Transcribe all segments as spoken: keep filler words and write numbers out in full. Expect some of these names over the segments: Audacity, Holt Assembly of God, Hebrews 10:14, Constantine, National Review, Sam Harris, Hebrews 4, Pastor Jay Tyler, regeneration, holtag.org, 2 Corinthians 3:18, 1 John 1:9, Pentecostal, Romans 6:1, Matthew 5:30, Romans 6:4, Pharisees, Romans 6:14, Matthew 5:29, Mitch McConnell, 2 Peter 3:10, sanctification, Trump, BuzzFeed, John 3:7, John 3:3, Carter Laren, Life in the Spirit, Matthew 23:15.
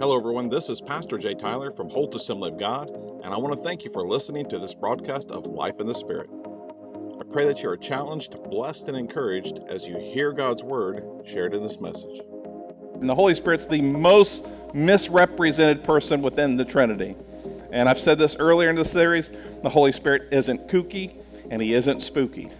Hello everyone, this is Pastor Jay Tyler from Holt Assembly of God, and I want to thank you for listening to this broadcast of Life in the Spirit. I pray that you are challenged, blessed, and encouraged as you hear God's Word shared in this message. And the Holy Spirit's the most misrepresented person within the Trinity. And I've said this earlier in the series, the Holy Spirit isn't kooky and he isn't spooky.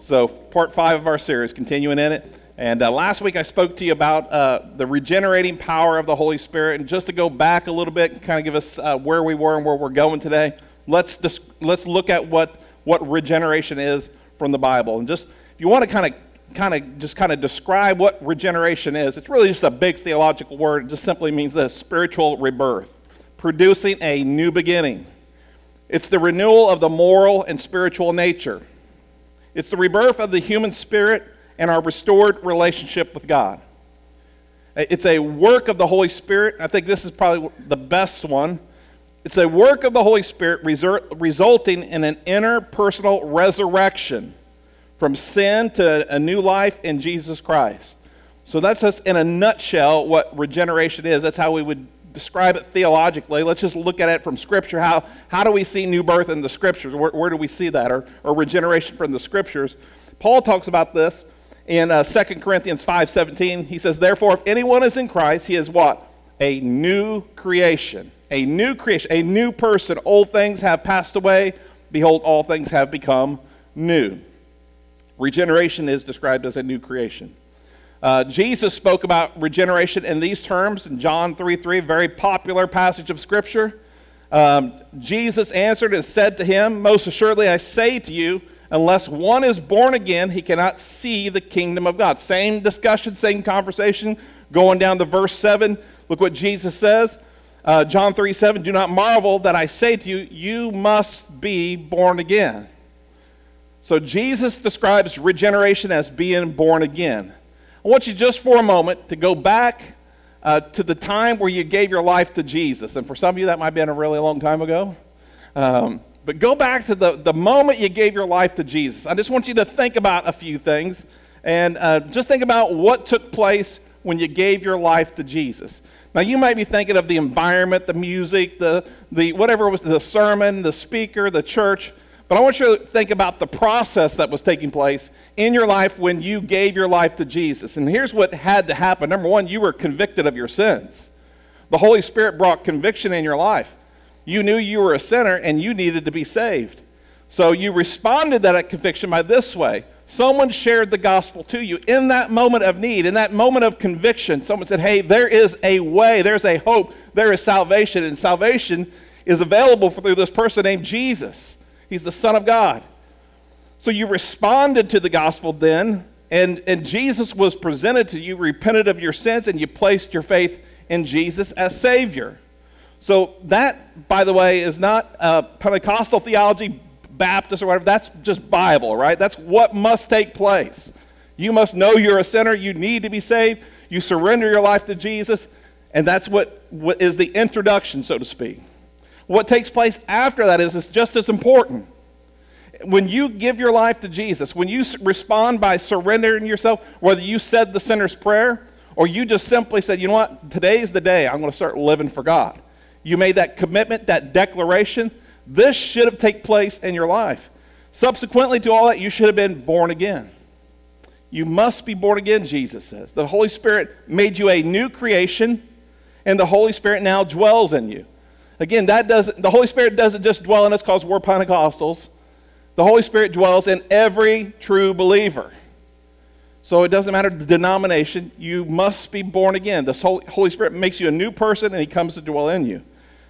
So part five of our series, continuing in it. And uh, last week I spoke to you about uh, the regenerating power of the Holy Spirit. And just to go back a little bit and kind of give us uh, where we were and where we're going today, let's just, let's look at what, what regeneration is from the Bible. And just if you want to kind of kind of just kind of describe what regeneration is, it's really just a big theological word. It just simply means this: spiritual rebirth, producing a new beginning. It's the renewal of the moral and spiritual nature. It's the rebirth of the human spirit and our restored relationship with God. It's a work of the Holy Spirit. I think this is probably the best one. It's a work of the Holy Spirit resur- resulting in an interpersonal resurrection from sin to a new life in Jesus Christ. So that's us in a nutshell what regeneration is. That's how we would describe it theologically. Let's just look at it from Scripture. How how do we see new birth in the Scriptures? Where, where do we see that? Or, or regeneration from the Scriptures? Paul talks about this in uh, Second Corinthians five seventeen. He says, therefore, if anyone is in Christ, he is what? A new creation. A new creation. A new person. Old things have passed away. Behold, all things have become new. Regeneration is described as a new creation. Uh, Jesus spoke about regeneration in these terms in John three three, very popular passage of Scripture. Um, Jesus answered and said to him, most assuredly I say to you, unless one is born again, he cannot see the kingdom of God. Same discussion, same conversation, going down to verse seven. Look what Jesus says. Uh, John three seven, do not marvel that I say to you, you must be born again. So Jesus describes regeneration as being born again. I want you just for a moment to go back uh, to the time where you gave your life to Jesus. And for some of you, that might have been a really long time ago. Um, but go back to the, the moment you gave your life to Jesus. I just want you to think about a few things. And uh, just think about what took place when you gave your life to Jesus. Now, you might be thinking of the environment, the music, the, the whatever was, the sermon, the speaker, the church. But I want you to think about the process that was taking place in your life when you gave your life to Jesus. And here's what had to happen. Number one, you were convicted of your sins. The Holy Spirit brought conviction in your life. You knew you were a sinner and you needed to be saved. So you responded to that conviction by this way. Someone shared the gospel to you in that moment of need, in that moment of conviction. Someone said, hey, there is a way, there's a hope, there is salvation. And salvation is available through this person named Jesus. He's the Son of God. So you responded to the gospel then, and, and Jesus was presented to you, repented of your sins, and you placed your faith in Jesus as Savior. So that, by the way, is not uh, Pentecostal theology, Baptist or whatever. That's just Bible, right? That's what must take place. You must know you're a sinner. You need to be saved. You surrender your life to Jesus, and that's what, what is the introduction, so to speak. What takes place after that is, is just as important. When you give your life to Jesus, when you respond by surrendering yourself, whether you said the sinner's prayer or you just simply said, you know what, today's the day I'm going to start living for God. You made that commitment, that declaration. This should have taken place in your life. Subsequently to all that, you should have been born again. You must be born again, Jesus says. The Holy Spirit made you a new creation, and the Holy Spirit now dwells in you. Again, that doesn't, the Holy Spirit doesn't just dwell in us because we're Pentecostals. The Holy Spirit dwells in every true believer. So it doesn't matter the denomination. You must be born again. The Holy Spirit makes you a new person, and he comes to dwell in you.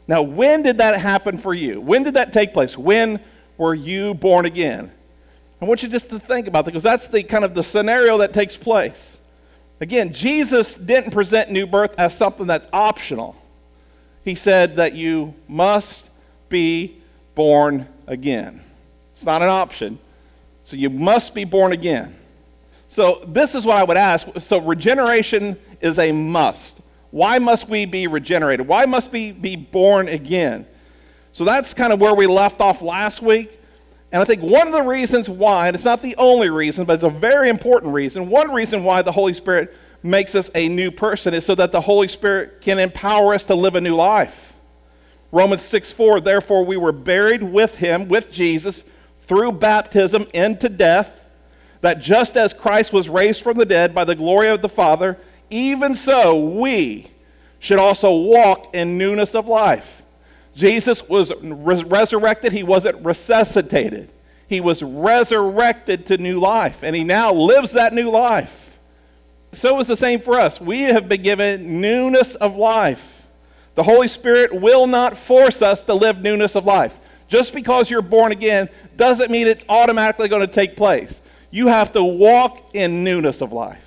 Now, when did that happen for you? When did that take place? When were you born again? I want you just to think about that, because that's the kind of the scenario that takes place. Again, Jesus didn't present new birth as something that's optional. He said that you must be born again. It's not an option. So you must be born again. So this is what I would ask. So regeneration is a must. Why must we be regenerated? Why must we be born again? So that's kind of where we left off last week. And I think one of the reasons why, and it's not the only reason, but it's a very important reason, one reason why the Holy Spirit makes us a new person is so that the Holy Spirit can empower us to live a new life. Romans six four, therefore we were buried with him, with Jesus, through baptism into death, that just as Christ was raised from the dead by the glory of the Father, even so we should also walk in newness of life. Jesus was res- resurrected. He wasn't resuscitated. He was resurrected to new life, and he now lives that new life. So is the same for us. We have been given newness of life. The Holy Spirit will not force us to live newness of life. Just because you're born again doesn't mean it's automatically going to take place. You have to walk in newness of life.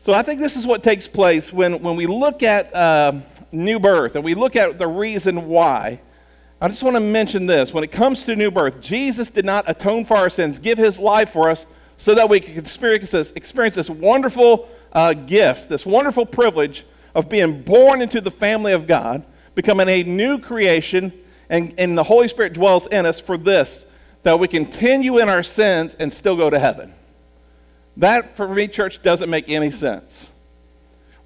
So I think this is what takes place when, when we look at uh, new birth and we look at the reason why. I just want to mention this. When it comes to new birth, Jesus did not atone for our sins, give his life for us so that we could experience this, experience this wonderful uh, gift, this wonderful privilege of being born into the family of God, becoming a new creation, and, and the Holy Spirit dwells in us for this, that we continue in our sins and still go to heaven. That, for me, church, doesn't make any sense.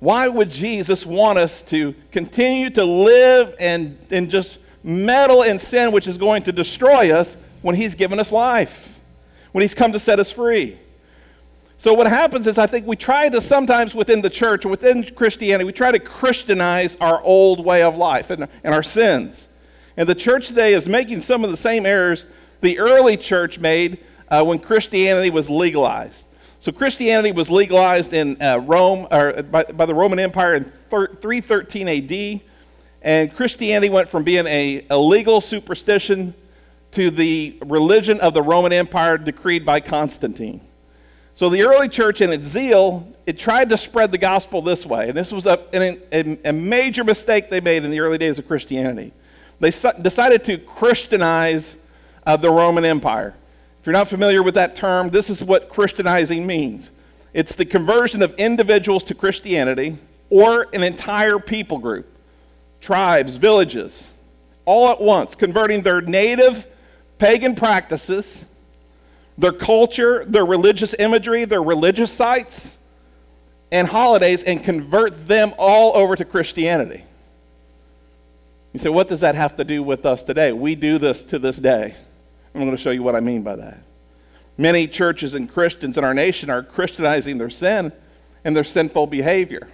Why would Jesus want us to continue to live and, and just meddle in sin, which is going to destroy us, when he's given us life, when he's come to set us free? So what happens is I think we try to sometimes within the church, within Christianity, we try to Christianize our old way of life and, and our sins. And the church today is making some of the same errors the early church made uh, when Christianity was legalized. So Christianity was legalized in uh, Rome, or by, by the Roman Empire in three thirteen A D, and Christianity went from being a illegal superstition to the religion of the Roman Empire decreed by Constantine. So the early church, in its zeal, it tried to spread the gospel this way, and this was a, a, a major mistake they made in the early days of Christianity. They su- decided to Christianize of the Roman Empire. If you're not familiar with that term, this is what Christianizing means. It's the conversion of individuals to Christianity or an entire people group, tribes, villages, all at once, converting their native pagan practices, their culture, their religious imagery, their religious sites, and holidays, and convert them all over to Christianity. You say, what does that have to do with us today? We do this to this day. I'm going to show you what I mean by that. Many churches and Christians in our nation are Christianizing their sin and their sinful behavior.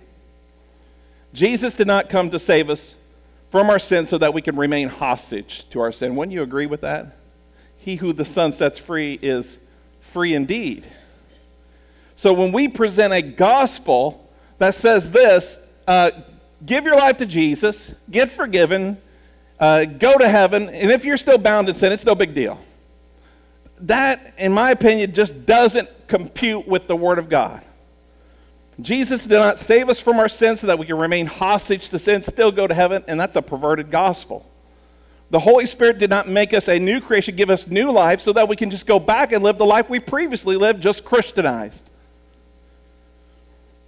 Jesus did not come to save us from our sin so that we can remain hostage to our sin. Wouldn't you agree with that? He who the Son sets free is free indeed. So when we present a gospel that says this, uh, give your life to Jesus, get forgiven, Uh, go to heaven, and if you're still bound in sin, it's no big deal. That, in my opinion, just doesn't compute with the Word of God. Jesus did not save us from our sins so that we can remain hostage to sin, still go to heaven, and that's a perverted gospel. The Holy Spirit did not make us a new creation, give us new life, so that we can just go back and live the life we previously lived, just Christianized.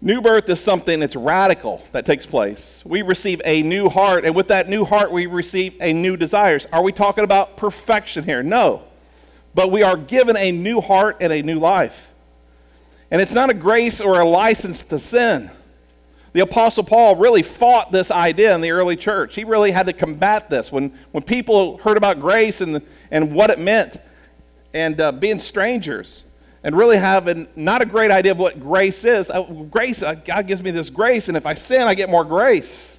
New birth is something that's radical that takes place. We receive a new heart, and with that new heart, we receive a new desires. Are we talking about perfection here? No. But we are given a new heart and a new life. And it's not a grace or a license to sin. The Apostle Paul really fought this idea in the early church. He really had to combat this. When, when people heard about grace and, and what it meant and uh, being strangers, and really having not a great idea of what grace is. Grace, God gives me this grace, and if I sin, I get more grace.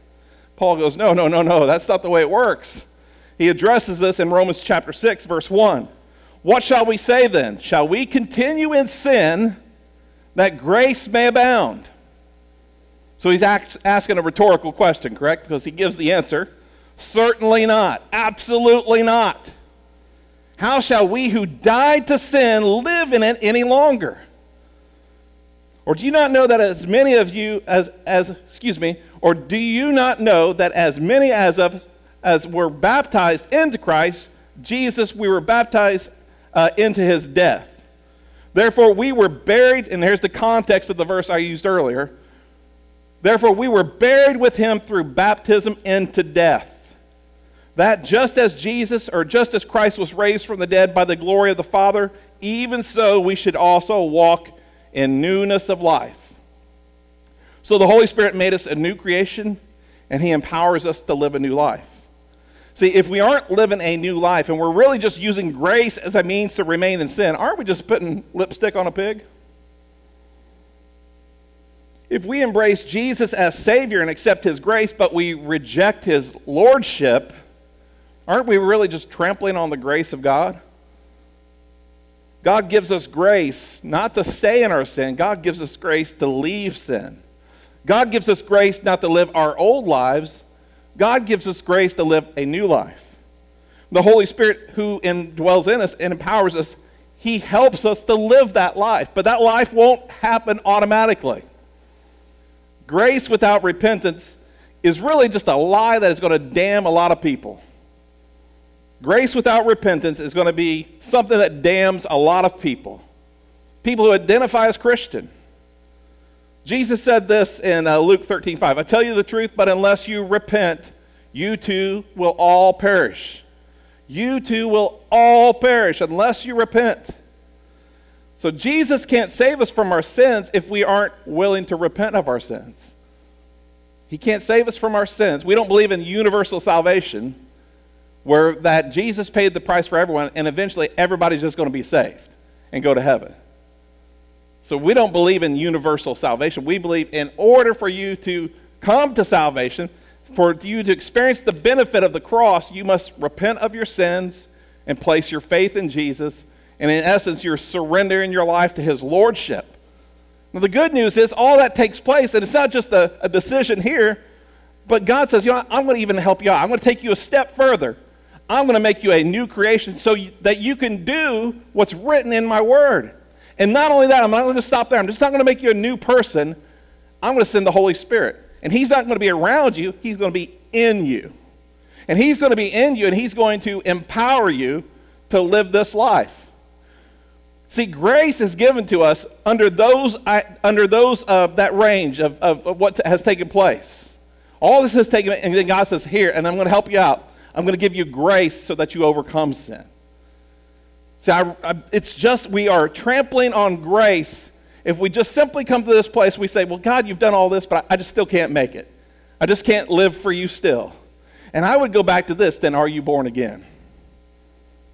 Paul goes, no, no, no, no, that's not the way it works. He addresses this in Romans chapter six, verse one. What shall we say then? Shall we continue in sin that grace may abound? So he's asking a rhetorical question, correct? Because he gives the answer. Certainly not. Absolutely not. How shall we who died to sin live in it any longer? Or do you not know that as many of you as, as excuse me, or do you not know that as many as of as were baptized into Christ, Jesus, we were baptized uh, into his death. Therefore we were buried, and here's the context of the verse I used earlier. Therefore we were buried with him through baptism into death. That just as Jesus, or just as Christ was raised from the dead by the glory of the Father, even so we should also walk in newness of life. So the Holy Spirit made us a new creation, and he empowers us to live a new life. See, if we aren't living a new life, and we're really just using grace as a means to remain in sin, aren't we just putting lipstick on a pig? If we embrace Jesus as Savior and accept his grace, but we reject his lordship, aren't we really just trampling on the grace of God? God gives us grace not to stay in our sin. God gives us grace to leave sin. God gives us grace not to live our old lives. God gives us grace to live a new life. The Holy Spirit who indwells in us and empowers us, he helps us to live that life. But that life won't happen automatically. Grace without repentance is really just a lie that is going to damn a lot of people. Grace without repentance is going to be something that damns a lot of people. People who identify as Christian. Jesus said this in uh, Luke thirteen five. I tell you the truth, but unless you repent, you too will all perish. You too will all perish unless you repent. So Jesus can't save us from our sins if we aren't willing to repent of our sins. He can't save us from our sins. We don't believe in universal salvation, where that Jesus paid the price for everyone, and eventually everybody's just going to be saved and go to heaven. So we don't believe in universal salvation. We believe in order for you to come to salvation, for you to experience the benefit of the cross, you must repent of your sins and place your faith in Jesus. And in essence, you're surrendering your life to his lordship. Now, the good news is all that takes place, and it's not just a, a decision here, but God says, you know, I'm going to even help you out. I'm going to take you a step further. I'm going to make you a new creation so you, that you can do what's written in my word. And not only that, I'm not going to stop there. I'm just not going to make you a new person. I'm going to send the Holy Spirit. And he's not going to be around you. He's going to be in you. And he's going to be in you, and he's going to empower you to live this life. See, grace is given to us under those, under those uh, that range of, of, of what has taken place. All this has taken, and then God says, here, and I'm going to help you out. I'm going to give you grace so that you overcome sin. See, I, I, it's just we are trampling on grace if we just simply come to this place. We say, well, God, you've done all this, but I, I just still can't make it. I just can't live for you still. And I would go back to this, then are you born again?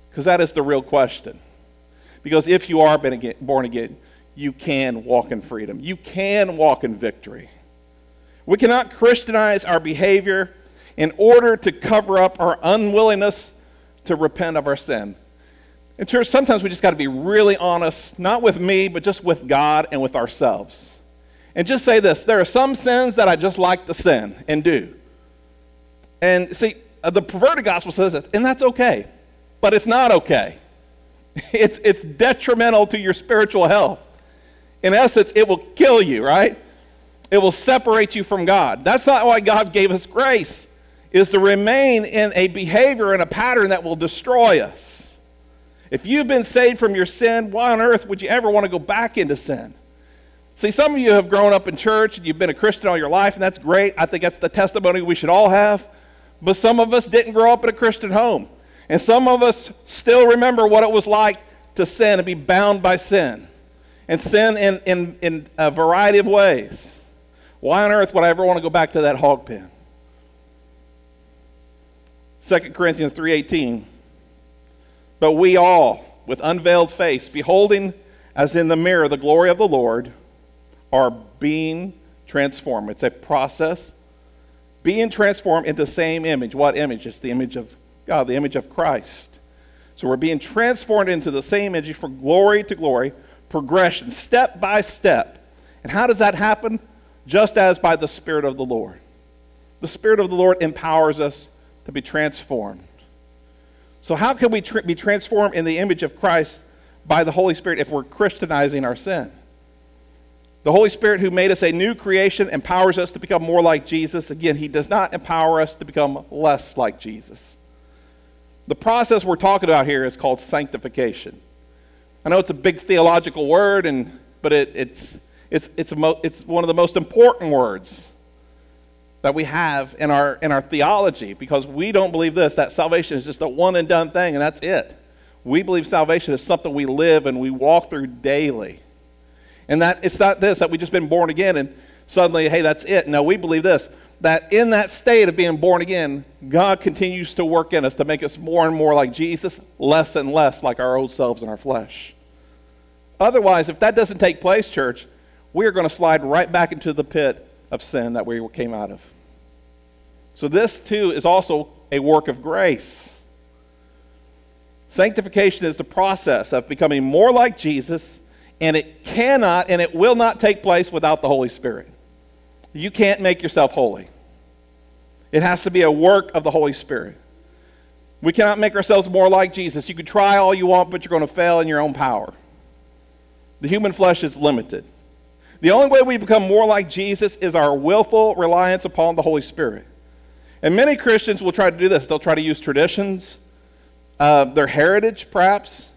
Because that is the real question. Because if you are been again, born again, you can walk in freedom. You can walk in victory. We cannot Christianize our behavior in order to cover up our unwillingness to repent of our sin. And church, sometimes we just got to be really honest, not with me, but just with God and with ourselves. And just say this, there are some sins that I just like to sin and do. And see, the perverted gospel says this, and that's okay, but it's not okay. It's, it's detrimental to your spiritual health. In essence, it will kill you, right? It will separate you from God. That's not why God gave us grace, is to remain in a behavior and a pattern that will destroy us. If you've been saved from your sin, why on earth would you ever want to go back into sin? See, some of you have grown up in church and you've been a Christian all your life, and that's great. I think that's the testimony we should all have. But some of us didn't grow up in a Christian home. And some of us still remember what it was like to sin and be bound by sin. And sin in, in, in a variety of ways. Why on earth would I ever want to go back to that hog pen? Second Corinthians three eighteen. But we all, with unveiled face, beholding as in the mirror the glory of the Lord, are being transformed. It's a process. Being transformed into the same image. What image? It's the image of God, the image of Christ. So we're being transformed into the same image from glory to glory, progression, step by step. And how does that happen? Just as by the Spirit of the Lord. The Spirit of the Lord empowers us to be transformed. So how can we tr- be transformed in the image of Christ by the Holy Spirit if we're Christianizing our sin? The Holy Spirit who made us a new creation empowers us to become more like Jesus. Again, he does not empower us to become less like Jesus. The process we're talking about here is called sanctification. I know it's a big theological word, and but it, it's, it's, it's, a mo- it's one of the most important words that we have in our in our theology, because we don't believe this, that salvation is just a one and done thing and that's it. We believe salvation is something we live and we walk through daily. And that it's not this, that we've just been born again and suddenly, hey, that's it. No, we believe this, that in that state of being born again, God continues to work in us to make us more and more like Jesus, less and less like our old selves and our flesh. Otherwise, if that doesn't take place, church, we are going to slide right back into the pit of sin that we came out of. So this, too, is also a work of grace. Sanctification is the process of becoming more like Jesus, and it cannot and it will not take place without the Holy Spirit. You can't make yourself holy. It has to be a work of the Holy Spirit. We cannot make ourselves more like Jesus. You can try all you want, but you're going to fail in your own power. The human flesh is limited. The only way we become more like Jesus is our willful reliance upon the Holy Spirit. And many Christians will try to do this. They'll try to use traditions, uh, their heritage perhaps,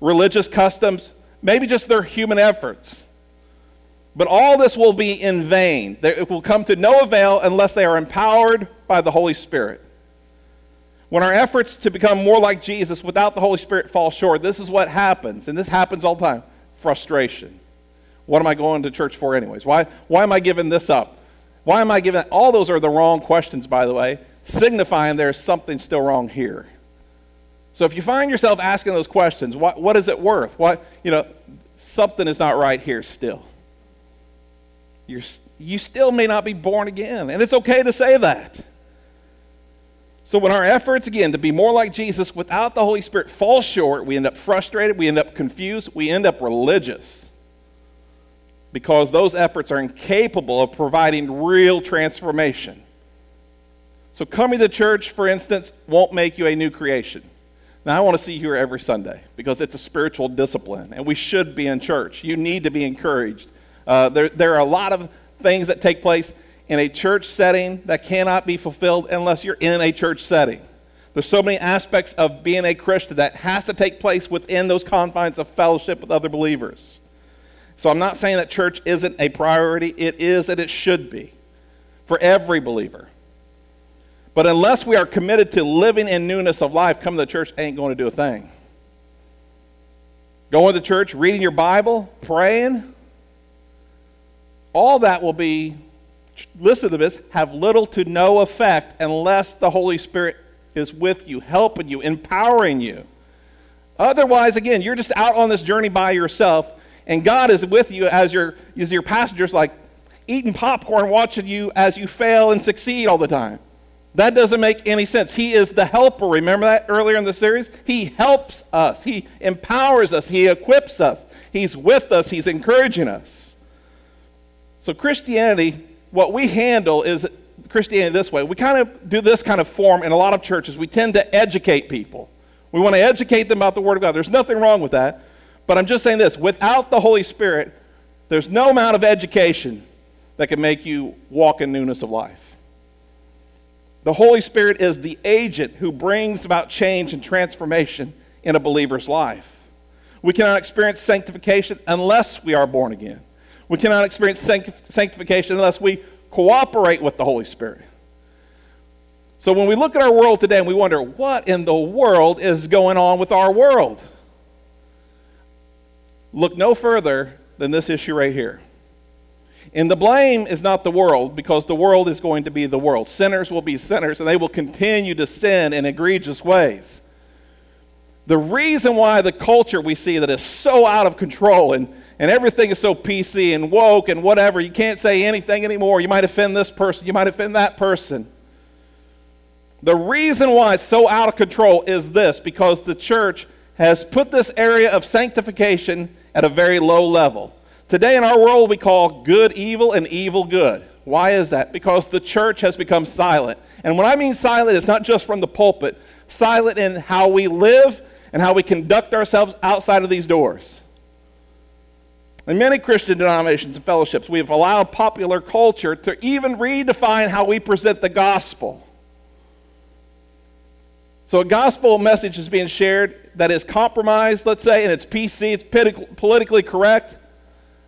religious customs, maybe just their human efforts. But all this will be in vain. It will come to no avail unless they are empowered by the Holy Spirit. When our efforts to become more like Jesus without the Holy Spirit fall short, this is what happens, and this happens all the time. Frustration. What am I going to church for anyways? Why, why am I giving this up? Why am I giving that? All those are the wrong questions, by the way, signifying there's something still wrong here. So if you find yourself asking those questions, what, what is it worth? What, you know, something is not right here still. You're, you still may not be born again, and it's okay to say that. So when our efforts, again, to be more like Jesus without the Holy Spirit fall short, we end up frustrated, we end up confused, we end up religious, because those efforts are incapable of providing real transformation. So coming to church, for instance, won't make you a new creation. Now, I want to see you here every Sunday because it's a spiritual discipline, and we should be in church. You need to be encouraged. Uh, there, there are a lot of things that take place in a church setting that cannot be fulfilled unless you're in a church setting. There's so many aspects of being a Christian that has to take place within those confines of fellowship with other believers. So I'm not saying that church isn't a priority. It is, and it should be for every believer. But unless we are committed to living in newness of life, coming to church ain't going to do a thing. Going to church, reading your Bible, praying, all that will be, listen to this, have little to no effect unless the Holy Spirit is with you, helping you, empowering you. Otherwise, again, you're just out on this journey by yourself, and God is with you as your, as your passenger's like eating popcorn, watching you as you fail and succeed all the time. That doesn't make any sense. He is the helper. Remember that earlier in the series? He helps us. He empowers us. He equips us. He's with us. He's encouraging us. So Christianity, what we handle is Christianity this way. We kind of do this kind of form in a lot of churches. We tend to educate people. We want to educate them about the Word of God. There's nothing wrong with that. But I'm just saying this, without the Holy Spirit, there's no amount of education that can make you walk in newness of life. The Holy Spirit is the agent who brings about change and transformation in a believer's life. We cannot experience sanctification unless we are born again. We cannot experience sanctification unless we cooperate with the Holy Spirit. So when we look at our world today and we wonder, what in the world is going on with our world? Look no further than this issue right here. And the blame is not the world, because the world is going to be the world. Sinners will be sinners, and they will continue to sin in egregious ways. The reason why the culture we see that is so out of control and, and everything is so P C and woke and whatever, you can't say anything anymore. You might offend this person. You might offend that person. The reason why it's so out of control is this, because the church has put this area of sanctification at a very low level. Today in our world, we call good evil and evil good. Why is that? Because the church has become silent. And when I mean silent, it's not just from the pulpit. Silent in how we live and how we conduct ourselves outside of these doors. In many Christian denominations and fellowships, we have allowed popular culture to even redefine how we present the gospel. So a gospel message is being shared that is compromised, let's say, and it's P C, it's politically correct,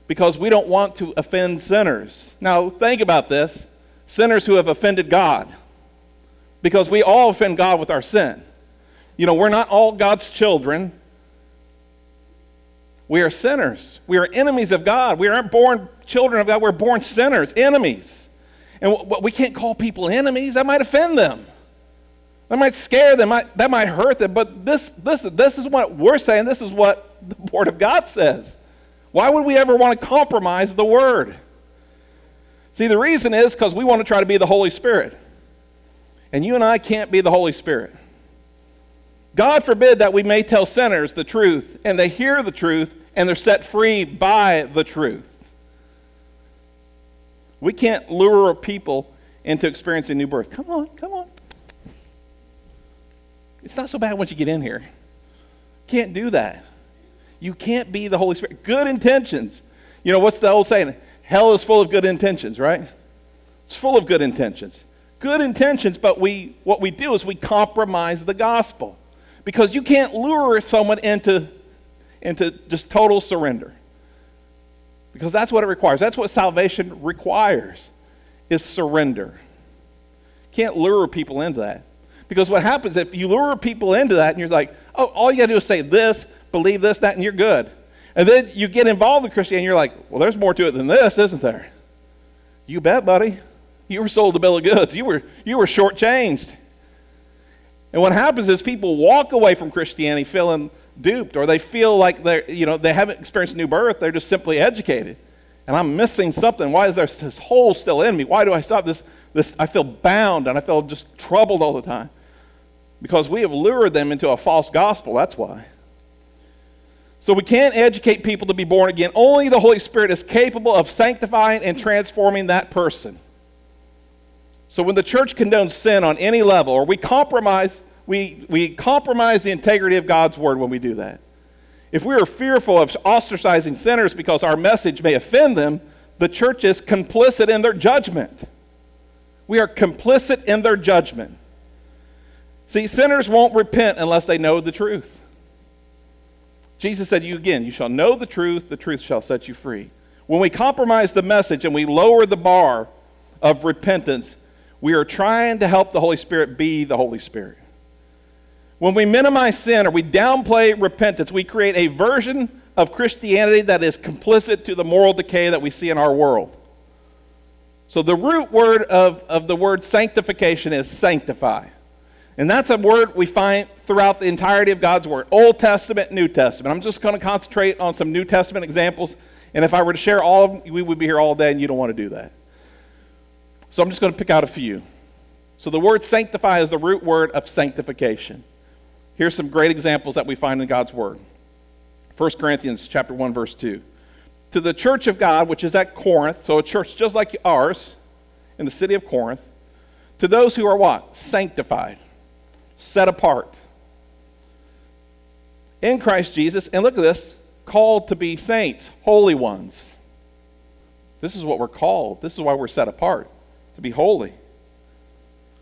because we don't want to offend sinners. Now, think about this. Sinners who have offended God. Because we all offend God with our sin. You know, we're not all God's children. We are sinners. We are enemies of God. We aren't born children of God. We're born sinners, enemies. And we can't call people enemies. That might offend them. That might scare them. That might hurt them. But this, this, this is what we're saying. This is what the Word of God says. Why would we ever want to compromise the Word? See, the reason is because we want to try to be the Holy Spirit. And you and I can't be the Holy Spirit. God forbid that we may tell sinners the truth, and they hear the truth, and they're set free by the truth. We can't lure people into experiencing new birth. Come on, come on. It's not so bad once you get in here. Can't do that. You can't be the Holy Spirit. Good intentions. You know, what's the old saying? Hell is full of good intentions, right? It's full of good intentions. Good intentions, but we what we do is we compromise the gospel. Because you can't lure someone into, into just total surrender. Because that's what it requires. That's what salvation requires, is surrender. Can't lure people into that. Because what happens if you lure people into that and you're like, oh, all you got to do is say this, believe this, that, and you're good. And then you get involved in Christianity and you're like, well, there's more to it than this, isn't there? You bet, buddy. You were sold a bill of goods. You were, you were shortchanged. And what happens is people walk away from Christianity feeling duped, or they feel like they're, you know, they haven't experienced new birth. They're just simply educated. And I'm missing something. Why is there this hole still in me? Why do I stop this? This I feel bound, and I feel just troubled all the time. Because we have lured them into a false gospel. That's why. So we can't educate people to be born again. Only the Holy Spirit is capable of sanctifying and transforming that person. So when the church condones sin on any level, or we compromise, we, we compromise the integrity of God's word when we do that. If we are fearful of ostracizing sinners because our message may offend them, the church is complicit in their judgment. We are complicit in their judgment. See, sinners won't repent unless they know the truth. Jesus said, "You again, you shall know the truth, the truth shall set you free." When we compromise the message and we lower the bar of repentance, we are trying to help the Holy Spirit be the Holy Spirit. When we minimize sin or we downplay repentance, we create a version of Christianity that is complicit to the moral decay that we see in our world. So the root word of, of the word sanctification is sanctify. And that's a word we find throughout the entirety of God's Word, Old Testament, New Testament. I'm just going to concentrate on some New Testament examples, and if I were to share all of them, we would be here all day, and you don't want to do that. So I'm just going to pick out a few. So the word sanctify is the root word of sanctification. Here's some great examples that we find in God's Word. First Corinthians chapter one, verse two. To the church of God, which is at Corinth, so a church just like ours in the city of Corinth, to those who are what? Sanctified, set apart in Christ Jesus. And look at this, called to be saints, holy ones. This is what we're called. This is why we're set apart, to be holy.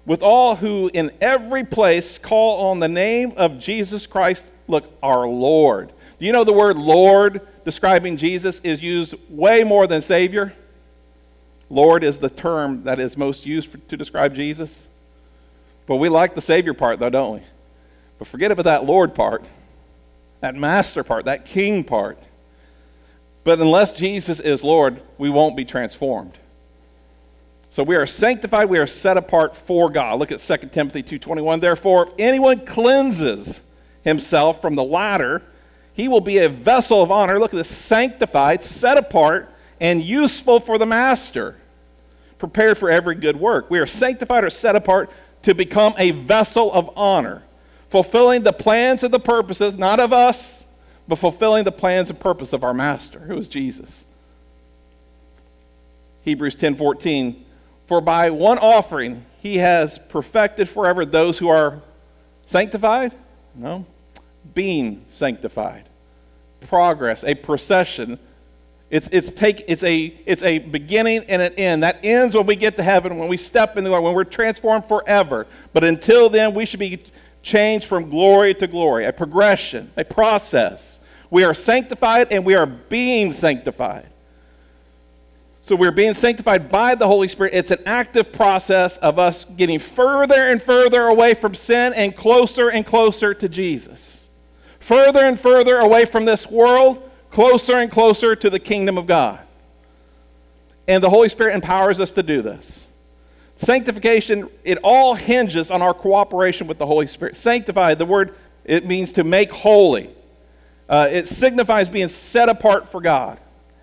With all who in every place call on the name of Jesus Christ, look, our Lord. Do you know the word Lord describing Jesus is used way more than Savior? Lord is the term that is most used for, to describe Jesus. But we like the Savior part though, don't we? But forget about that Lord part, that Master part, that King part. But unless Jesus is Lord, we won't be transformed. So we are sanctified, we are set apart for God. Look at Second Timothy two twenty-one. Therefore, if anyone cleanses himself from the latter, he will be a vessel of honor. Look at this, sanctified, set apart, and useful for the master, prepared for every good work. We are sanctified or set apart to become a vessel of honor, fulfilling the plans and the purposes, not of us, but fulfilling the plans and purpose of our master, who is Jesus. Hebrews ten fourteen. For by one offering he has perfected forever those who are sanctified? No. Being sanctified. Progress, a procession. It's, it's, take, it's, a, it's a beginning and an end. That ends when we get to heaven, when we step in the Lord, when we're transformed forever. But until then, we should be changed from glory to glory. A progression, a process. We are sanctified and we are being sanctified. So we're being sanctified by the Holy Spirit. It's an active process of us getting further and further away from sin and closer and closer to Jesus. Further and further away from this world, closer and closer to the kingdom of God. And the Holy Spirit empowers us to do this. Sanctification, it all hinges on our cooperation with the Holy Spirit. Sanctify, the word, it means to make holy. Uh, it signifies being set apart for God.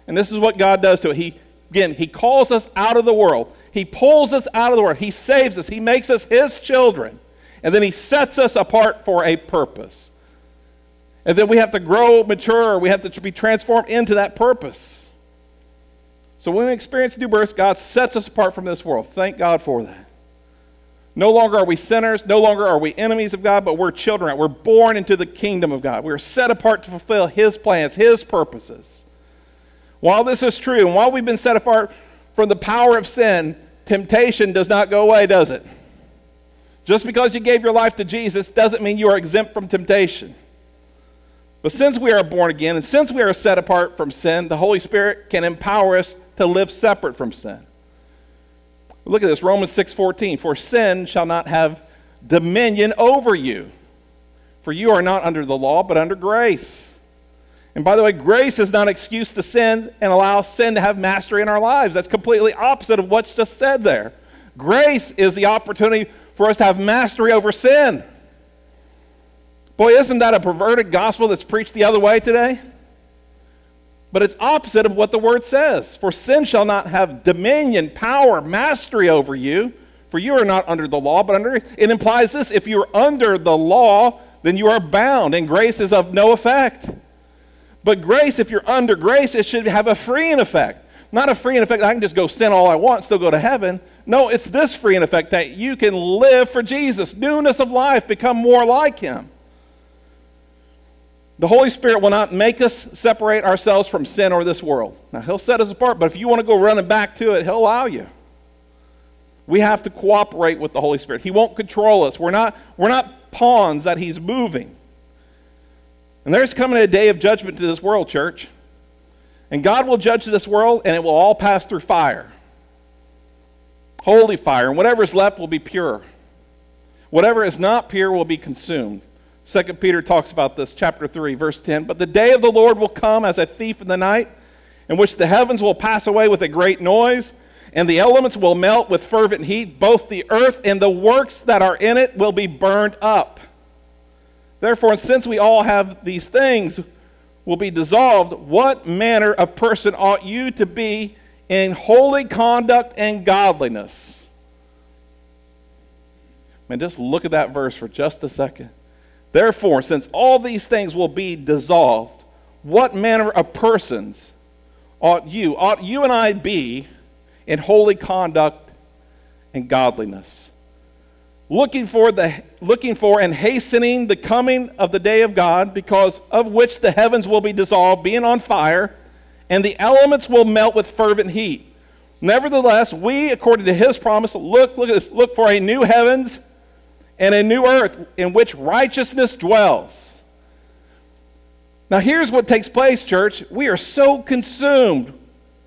And this is what God does to it. He, again, He calls us out of the world. He pulls us out of the world. He saves us. He makes us His children. And then He sets us apart for a purpose. And then we have to grow, mature. We have to be transformed into that purpose. So when we experience new birth, God sets us apart from this world. Thank God for that. No longer are we sinners. No longer are we enemies of God, but we're children. We're born into the kingdom of God. We're set apart to fulfill His plans, His purposes. While this is true, and while we've been set apart from the power of sin, temptation does not go away, does it? Just because you gave your life to Jesus doesn't mean you are exempt from temptation. But since we are born again, and since we are set apart from sin, the Holy Spirit can empower us to live separate from sin. Look at this, Romans six fourteen. For sin shall not have dominion over you, for you are not under the law, but under grace. And by the way, grace is not an excuse to sin and allow sin to have mastery in our lives. That's completely opposite of what's just said there. Grace is the opportunity for us to have mastery over sin. Boy, isn't that a perverted gospel that's preached the other way today? But it's opposite of what the word says. For sin shall not have dominion, power, mastery over you, for you are not under the law, but under... It implies this, if you're under the law, then you are bound, and grace is of no effect. But grace, if you're under grace, it should have a freeing effect. Not a freeing effect, I can just go sin all I want, still go to heaven. No, it's this freeing effect that you can live for Jesus, newness of life, become more like Him. The Holy Spirit will not make us separate ourselves from sin or this world. Now, He'll set us apart, but if you want to go running back to it, He'll allow you. We have to cooperate with the Holy Spirit. He won't control us. We're not, we're not pawns that He's moving. And there's coming a day of judgment to this world, church. And God will judge this world, and it will all pass through fire. Holy fire. And whatever is left will be pure. Whatever is not pure will be consumed. Second Peter talks about this, chapter three, verse ten. But the day of the Lord will come as a thief in the night, in which the heavens will pass away with a great noise, and the elements will melt with fervent heat. Both the earth and the works that are in it will be burned up. Therefore, since we all have these things will be dissolved, what manner of person ought you to be in holy conduct and godliness? Man, just look at that verse for just a second. Therefore, since all these things will be dissolved, what manner of persons ought you, ought you and I be in holy conduct and godliness? Looking for, the, looking for and hastening the coming of the day of God, because of which the heavens will be dissolved, being on fire, and the elements will melt with fervent heat. Nevertheless, we, according to His promise, look, look at this, look for a new heavens and a new earth in which righteousness dwells. Now here's what takes place, church. We are so consumed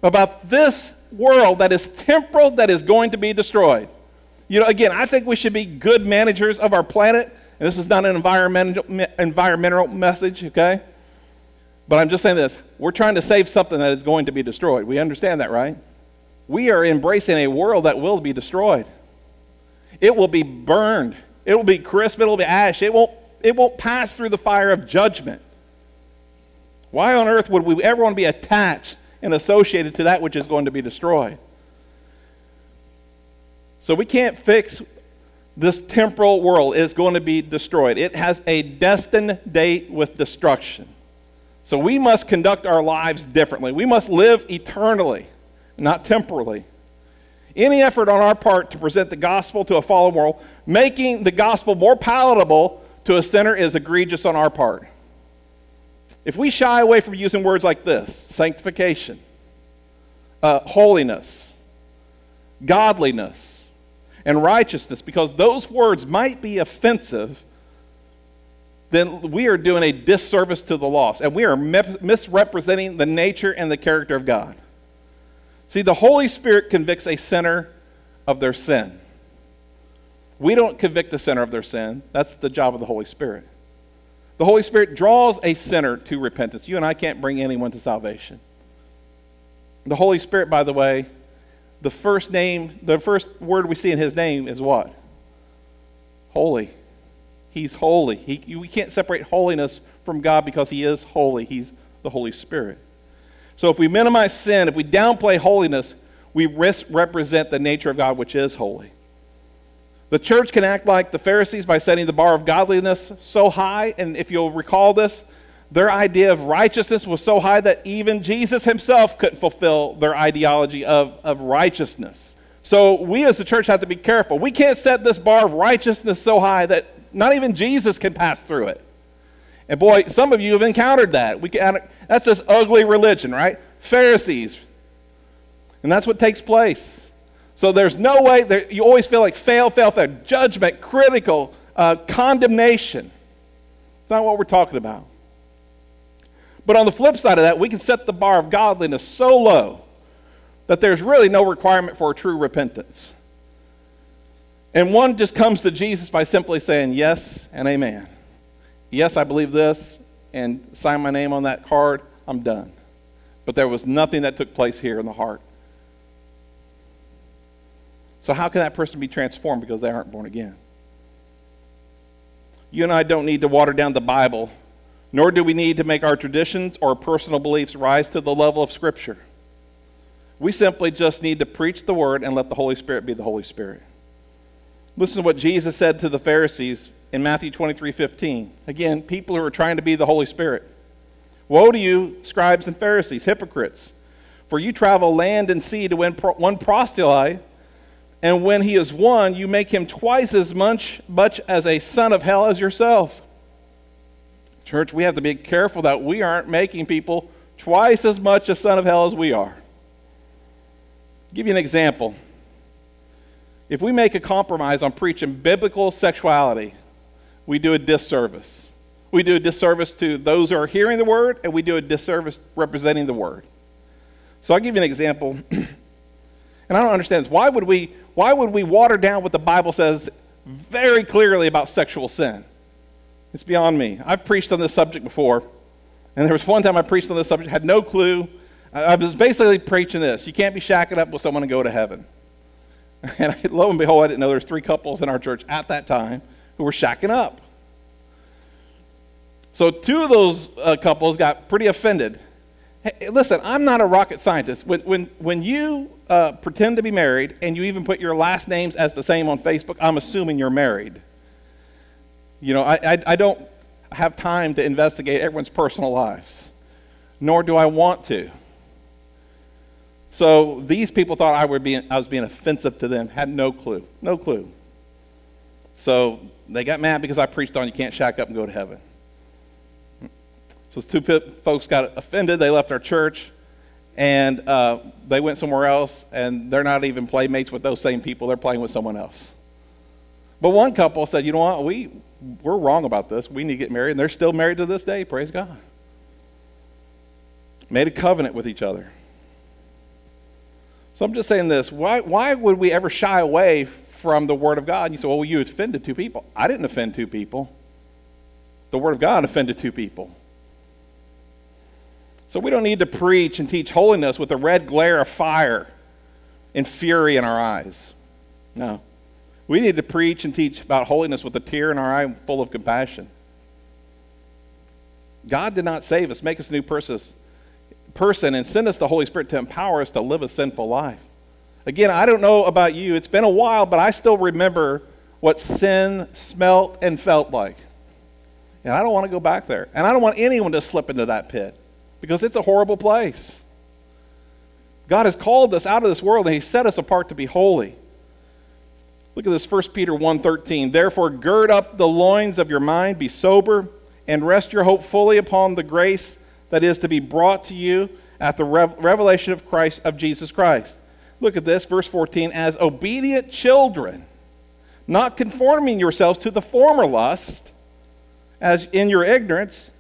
about this world that is temporal, that is going to be destroyed. You know, again, I think we should be good managers of our planet. And this is not an environmental, environmental message, okay? But I'm just saying this. We're trying to save something that is going to be destroyed. We understand that, right? We are embracing a world that will be destroyed. It will be burned. It will be crisp. It will be ash. It won't, it won't pass through the fire of judgment. Why on earth would we ever want to be attached and associated to that which is going to be destroyed? So we can't fix this temporal world. It's going to be destroyed. It has a destined date with destruction. So we must conduct our lives differently. We must live eternally, not temporally. Any effort on our part to present the gospel to a fallen world, making the gospel more palatable to a sinner, is egregious on our part. If we shy away from using words like this, sanctification, uh, holiness, godliness, and righteousness, because those words might be offensive, then we are doing a disservice to the lost, and we are misrepresenting the nature and the character of God. See, the Holy Spirit convicts a sinner of their sin. We don't convict the sinner of their sin. That's the job of the Holy Spirit. The Holy Spirit draws a sinner to repentance. You and I can't bring anyone to salvation. The Holy Spirit, by the way, the first name, the first word we see in his name is what? Holy. He's holy. He, we can't separate holiness from God because he is holy. He's the Holy Spirit. So if we minimize sin, if we downplay holiness, we misrepresent the nature of God, which is holy. The church can act like the Pharisees by setting the bar of godliness so high, and if you'll recall this, their idea of righteousness was so high that even Jesus himself couldn't fulfill their ideology of, of righteousness. So we as the church have to be careful. We can't set this bar of righteousness so high that not even Jesus can pass through it. And boy, some of you have encountered that. We can, that's this ugly religion, right? Pharisees. And that's what takes place. So there's no way, there, you always feel like fail, fail, fail, judgment, critical, uh, condemnation. It's not what we're talking about. But on the flip side of that, we can set the bar of godliness so low that there's really no requirement for true repentance. And one just comes to Jesus by simply saying yes and amen. Yes, I believe this, and sign my name on that card, I'm done. But there was nothing that took place here in the heart. So how can that person be transformed because they aren't born again? You and I don't need to water down the Bible, nor do we need to make our traditions or personal beliefs rise to the level of Scripture. We simply just need to preach the Word and let the Holy Spirit be the Holy Spirit. Listen to what Jesus said to the Pharisees in Matthew twenty-three fifteen. Again, people who are trying to be the Holy Spirit. Woe to you, scribes and Pharisees, hypocrites, for you travel land and sea to win one proselyte, and when he is won, you make him twice as much, much as a son of hell as yourselves. Church, we have to be careful that we aren't making people twice as much a son of hell as we are. I'll give you an example. If we make a compromise on preaching biblical sexuality, we do a disservice. We do a disservice to those who are hearing the word, and we do a disservice representing the word. So I'll give you an example. And I don't understand this. Why would we, why would we water down what the Bible says very clearly about sexual sin? It's beyond me. I've preached on this subject before, and there was one time I preached on this subject, had no clue. I was basically preaching this. You can't be shacking up with someone and go to heaven. And I, lo and behold, I didn't know there was three couples in our church at that time who were shacking up. So two of those uh, couples got pretty offended. Hey, listen, I'm not a rocket scientist. When, when, when you uh, pretend to be married and you even put your last names as the same on Facebook, I'm assuming you're married. You know, I, I, I don't have time to investigate everyone's personal lives, nor do I want to. So these people thought I, would be, I was being offensive to them, had no clue, no clue. So they got mad because I preached on you can't shack up and go to heaven. So those two folks got offended. They left our church, and uh, they went somewhere else, and they're not even playmates with those same people. They're playing with someone else. But one couple said, you know what, we, we're wrong about this. We need to get married, and they're still married to this day, praise God. Made a covenant with each other. So I'm just saying this. Why, why would we ever shy away from the Word of God? You say, well, you offended two people. I didn't offend two people. The Word of God offended two people. So we don't need to preach and teach holiness with a red glare of fire and fury in our eyes. No. We need to preach and teach about holiness with a tear in our eye full of compassion. God did not save us, make us a new person, and send us the Holy Spirit to empower us to live a sinful life. Again, I don't know about you. It's been a while, but I still remember what sin smelt and felt like. And I don't want to go back there. And I don't want anyone to slip into that pit, because it's a horrible place. God has called us out of this world, and he set us apart to be holy. Look at this, First Peter one thirteen. Therefore, gird up the loins of your mind, be sober, and rest your hope fully upon the grace that is to be brought to you at the rev- revelation of Christ, of Jesus Christ. Look at this, verse fourteen. As obedient children, not conforming yourselves to the former lust, as in your ignorance,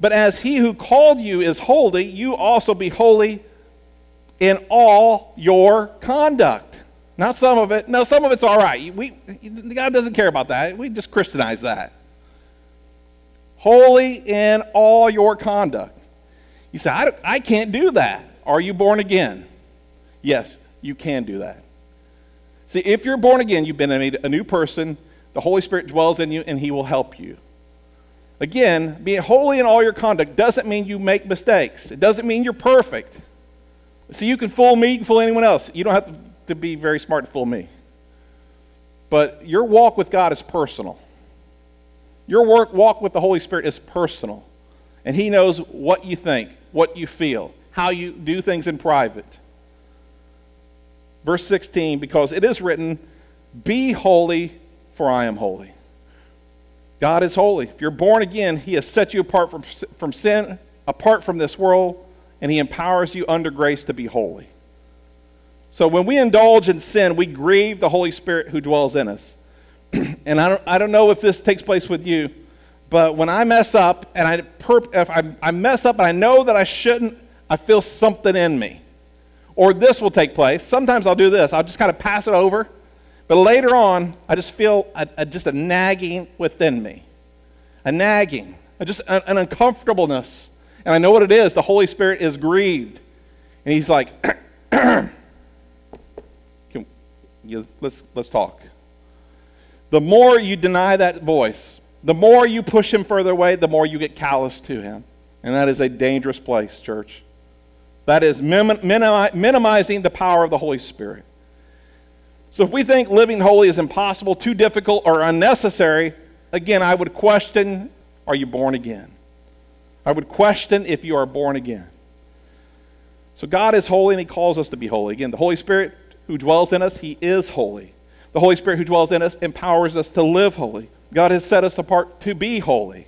but as he who called you is holy, you also be holy in all your conduct. Not some of it. No, some of it's all right. We, God doesn't care about that. We just Christianize that. holy in all your conduct. You say, I, I can't do that. Are you born again? Yes, you can do that. See, if you're born again, you've been made a new person. The Holy Spirit dwells in you, and He will help you. Again, being holy in all your conduct doesn't mean you make mistakes. It doesn't mean you're perfect. See, you can fool me, you can fool anyone else. You don't have to be very smart to fool me. But your walk with God is personal. Your work, walk with the Holy Spirit is personal. And He knows what you think, what you feel, how you do things in private. Verse sixteen, because it is written, be holy, for I am holy. God is holy. If you're born again, He has set you apart from, from sin, apart from this world, and He empowers you under grace to be holy. So when we indulge in sin, we grieve the Holy Spirit who dwells in us. And I don't, I don't know if this takes place with you, but when I mess up, and I, perp, if I, I mess up and I know that I shouldn't, I feel something in me. Or this will take place. Sometimes I'll do this. I'll just kind of pass it over. But later on, I just feel a, a, just a nagging within me. A nagging. A, just an, an uncomfortableness. And I know what it is. The Holy Spirit is grieved. And He's like, Can, you, let's, let's talk. The more you deny that voice, the more you push Him further away, the more you get callous to Him. And that is a dangerous place, church. That is minimizing the power of the Holy Spirit. So if we think living holy is impossible, too difficult, or unnecessary, again, I would question, are you born again? I would question if you are born again. So God is holy and He calls us to be holy. Again, the Holy Spirit who dwells in us, He is holy. The Holy Spirit who dwells in us empowers us to live holy. God has set us apart to be holy.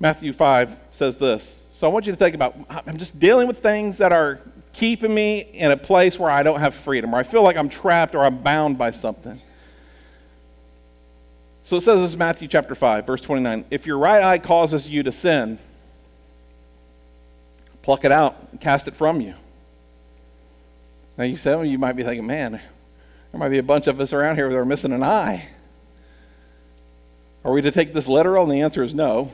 Matthew five says this. So I want you to think about, I'm just dealing with things that are keeping me in a place where I don't have freedom, or I feel like I'm trapped or I'm bound by something. So it says this in Matthew chapter five, verse twenty-nine. If your right eye causes you to sin, pluck it out and cast it from you. Now you say, well, you might be thinking, man, there might be a bunch of us around here that are missing an eye. Are we to take this literal? And the answer is no.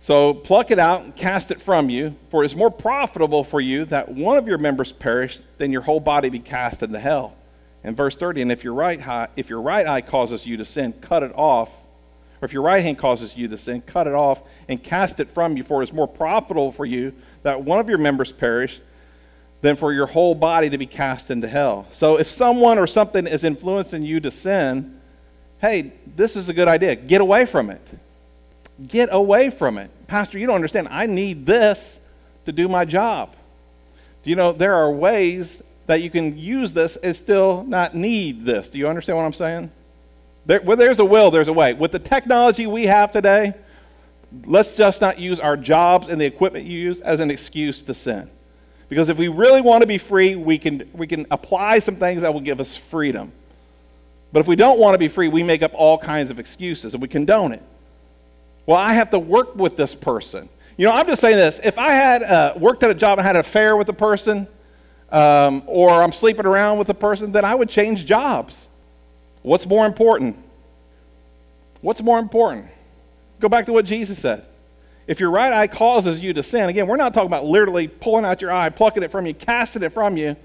So pluck it out and cast it from you, for it is more profitable for you that one of your members perish than your whole body be cast into hell. And verse thirty, and if your right eye, if your right eye causes you to sin, cut it off. Or if your right hand causes you to sin, cut it off and cast it from you, for it is more profitable for you that one of your members perish than for your whole body to be cast into hell. So if someone or something is influencing you to sin, hey, this is a good idea. Get away from it. Get away from it. Pastor, you don't understand. I need this to do my job. Do you know there are ways that you can use this and still not need this? Do you understand what I'm saying? There, where there's a will, there's a way. With the technology we have today, let's just not use our jobs and the equipment you use as an excuse to sin. Because if we really want to be free, we can, we can apply some things that will give us freedom. But if we don't want to be free, we make up all kinds of excuses and we condone it. Well, I have to work with this person. You know, I'm just saying this. If I had uh, worked at a job and had an affair with a person, um, or I'm sleeping around with a person, then I would change jobs. What's more important? What's more important? Go back to what Jesus said. If your right eye causes you to sin, again, we're not talking about literally pulling out your eye, plucking it from you, casting it from you.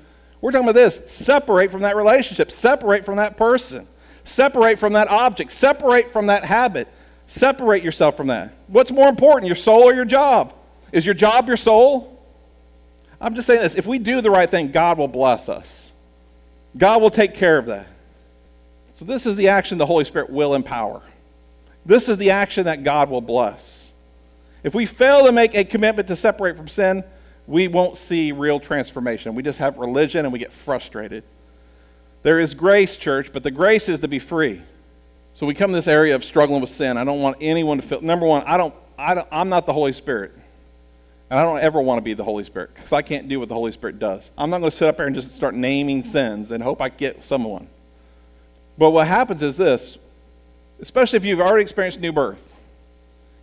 We're talking about this. Separate from that relationship. Separate from that person. Separate from that object. Separate from that habit. Separate yourself from that. What's more important, your soul or your job? Is your job your soul? I'm just saying this. If we do the right thing, God will bless us. God will take care of that. So this is the action the Holy Spirit will empower. This is the action that God will bless. If we fail to make a commitment to separate from sin, we won't see real transformation. We just have religion and we get frustrated. There is grace, church, but the grace is to be free. So we come to this area of struggling with sin. I don't want anyone to feel, number one, I don't, I don't, I'm not the Holy Spirit. And I don't ever want to be the Holy Spirit because I can't do what the Holy Spirit does. I'm not going to sit up here and just start naming sins and hope I get someone. But what happens is this, especially if you've already experienced new birth.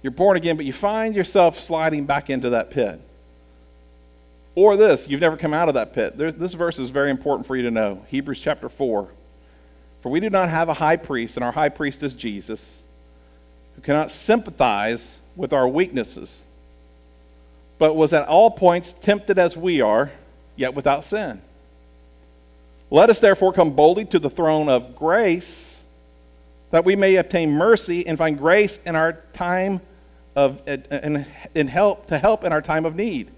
You're born again, but you find yourself sliding back into that pit. Or this, you've never come out of that pit. There's, this verse is very important for you to know. Hebrews chapter four. For we do not have a high priest, and our high priest is Jesus, who cannot sympathize with our weaknesses, but was at all points tempted as we are, yet without sin. Let us therefore come boldly to the throne of grace, that we may obtain mercy and find grace in our time of and in help to help in our time of need.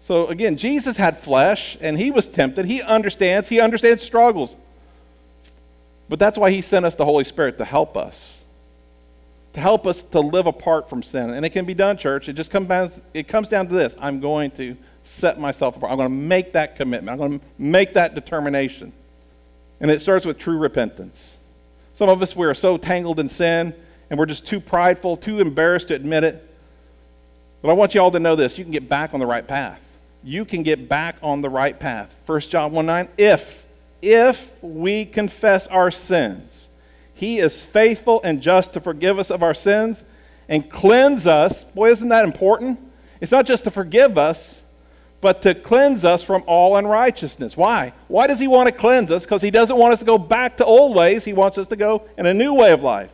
So again, Jesus had flesh and he was tempted. He understands. He understands struggles. But that's why he sent us the Holy Spirit to help us, to help us to live apart from sin. And it can be done, church. It just comes down, it comes down to this. I'm going to set myself apart. I'm going to make that commitment. I'm going to make that determination. And it starts with true repentance. Some of us, we are so tangled in sin, and we're just too prideful, too embarrassed to admit it. But I want you all to know this. You can get back on the right path. You can get back on the right path. First John one nine, if, if we confess our sins, he is faithful and just to forgive us of our sins and cleanse us. Boy, isn't that important? It's not just to forgive us, but to cleanse us from all unrighteousness. Why? Why does he want to cleanse us? Because he doesn't want us to go back to old ways. He wants us to go in a new way of life.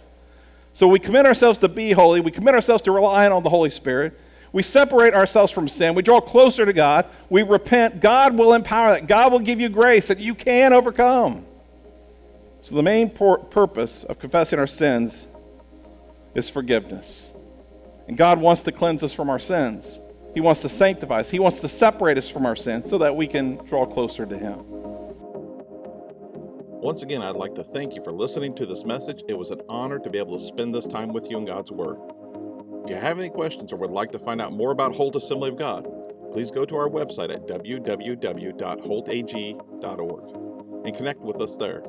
So we commit ourselves to be holy. We commit ourselves to relying on the Holy Spirit. We separate ourselves from sin. We draw closer to God. We repent. God will empower that. God will give you grace that you can overcome. So the main por- purpose of confessing our sins is forgiveness. And God wants to cleanse us from our sins. He wants to sanctify us. He wants to separate us from our sins so that we can draw closer to him. Once again, I'd like to thank you for listening to this message. It was an honor to be able to spend this time with you in God's Word. If you have any questions or would like to find out more about Holt Assembly of God, please go to our website at w w w dot holt a g dot org and connect with us there.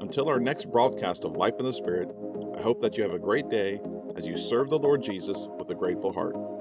Until our next broadcast of Life in the Spirit, I hope that you have a great day as you serve the Lord Jesus with a grateful heart.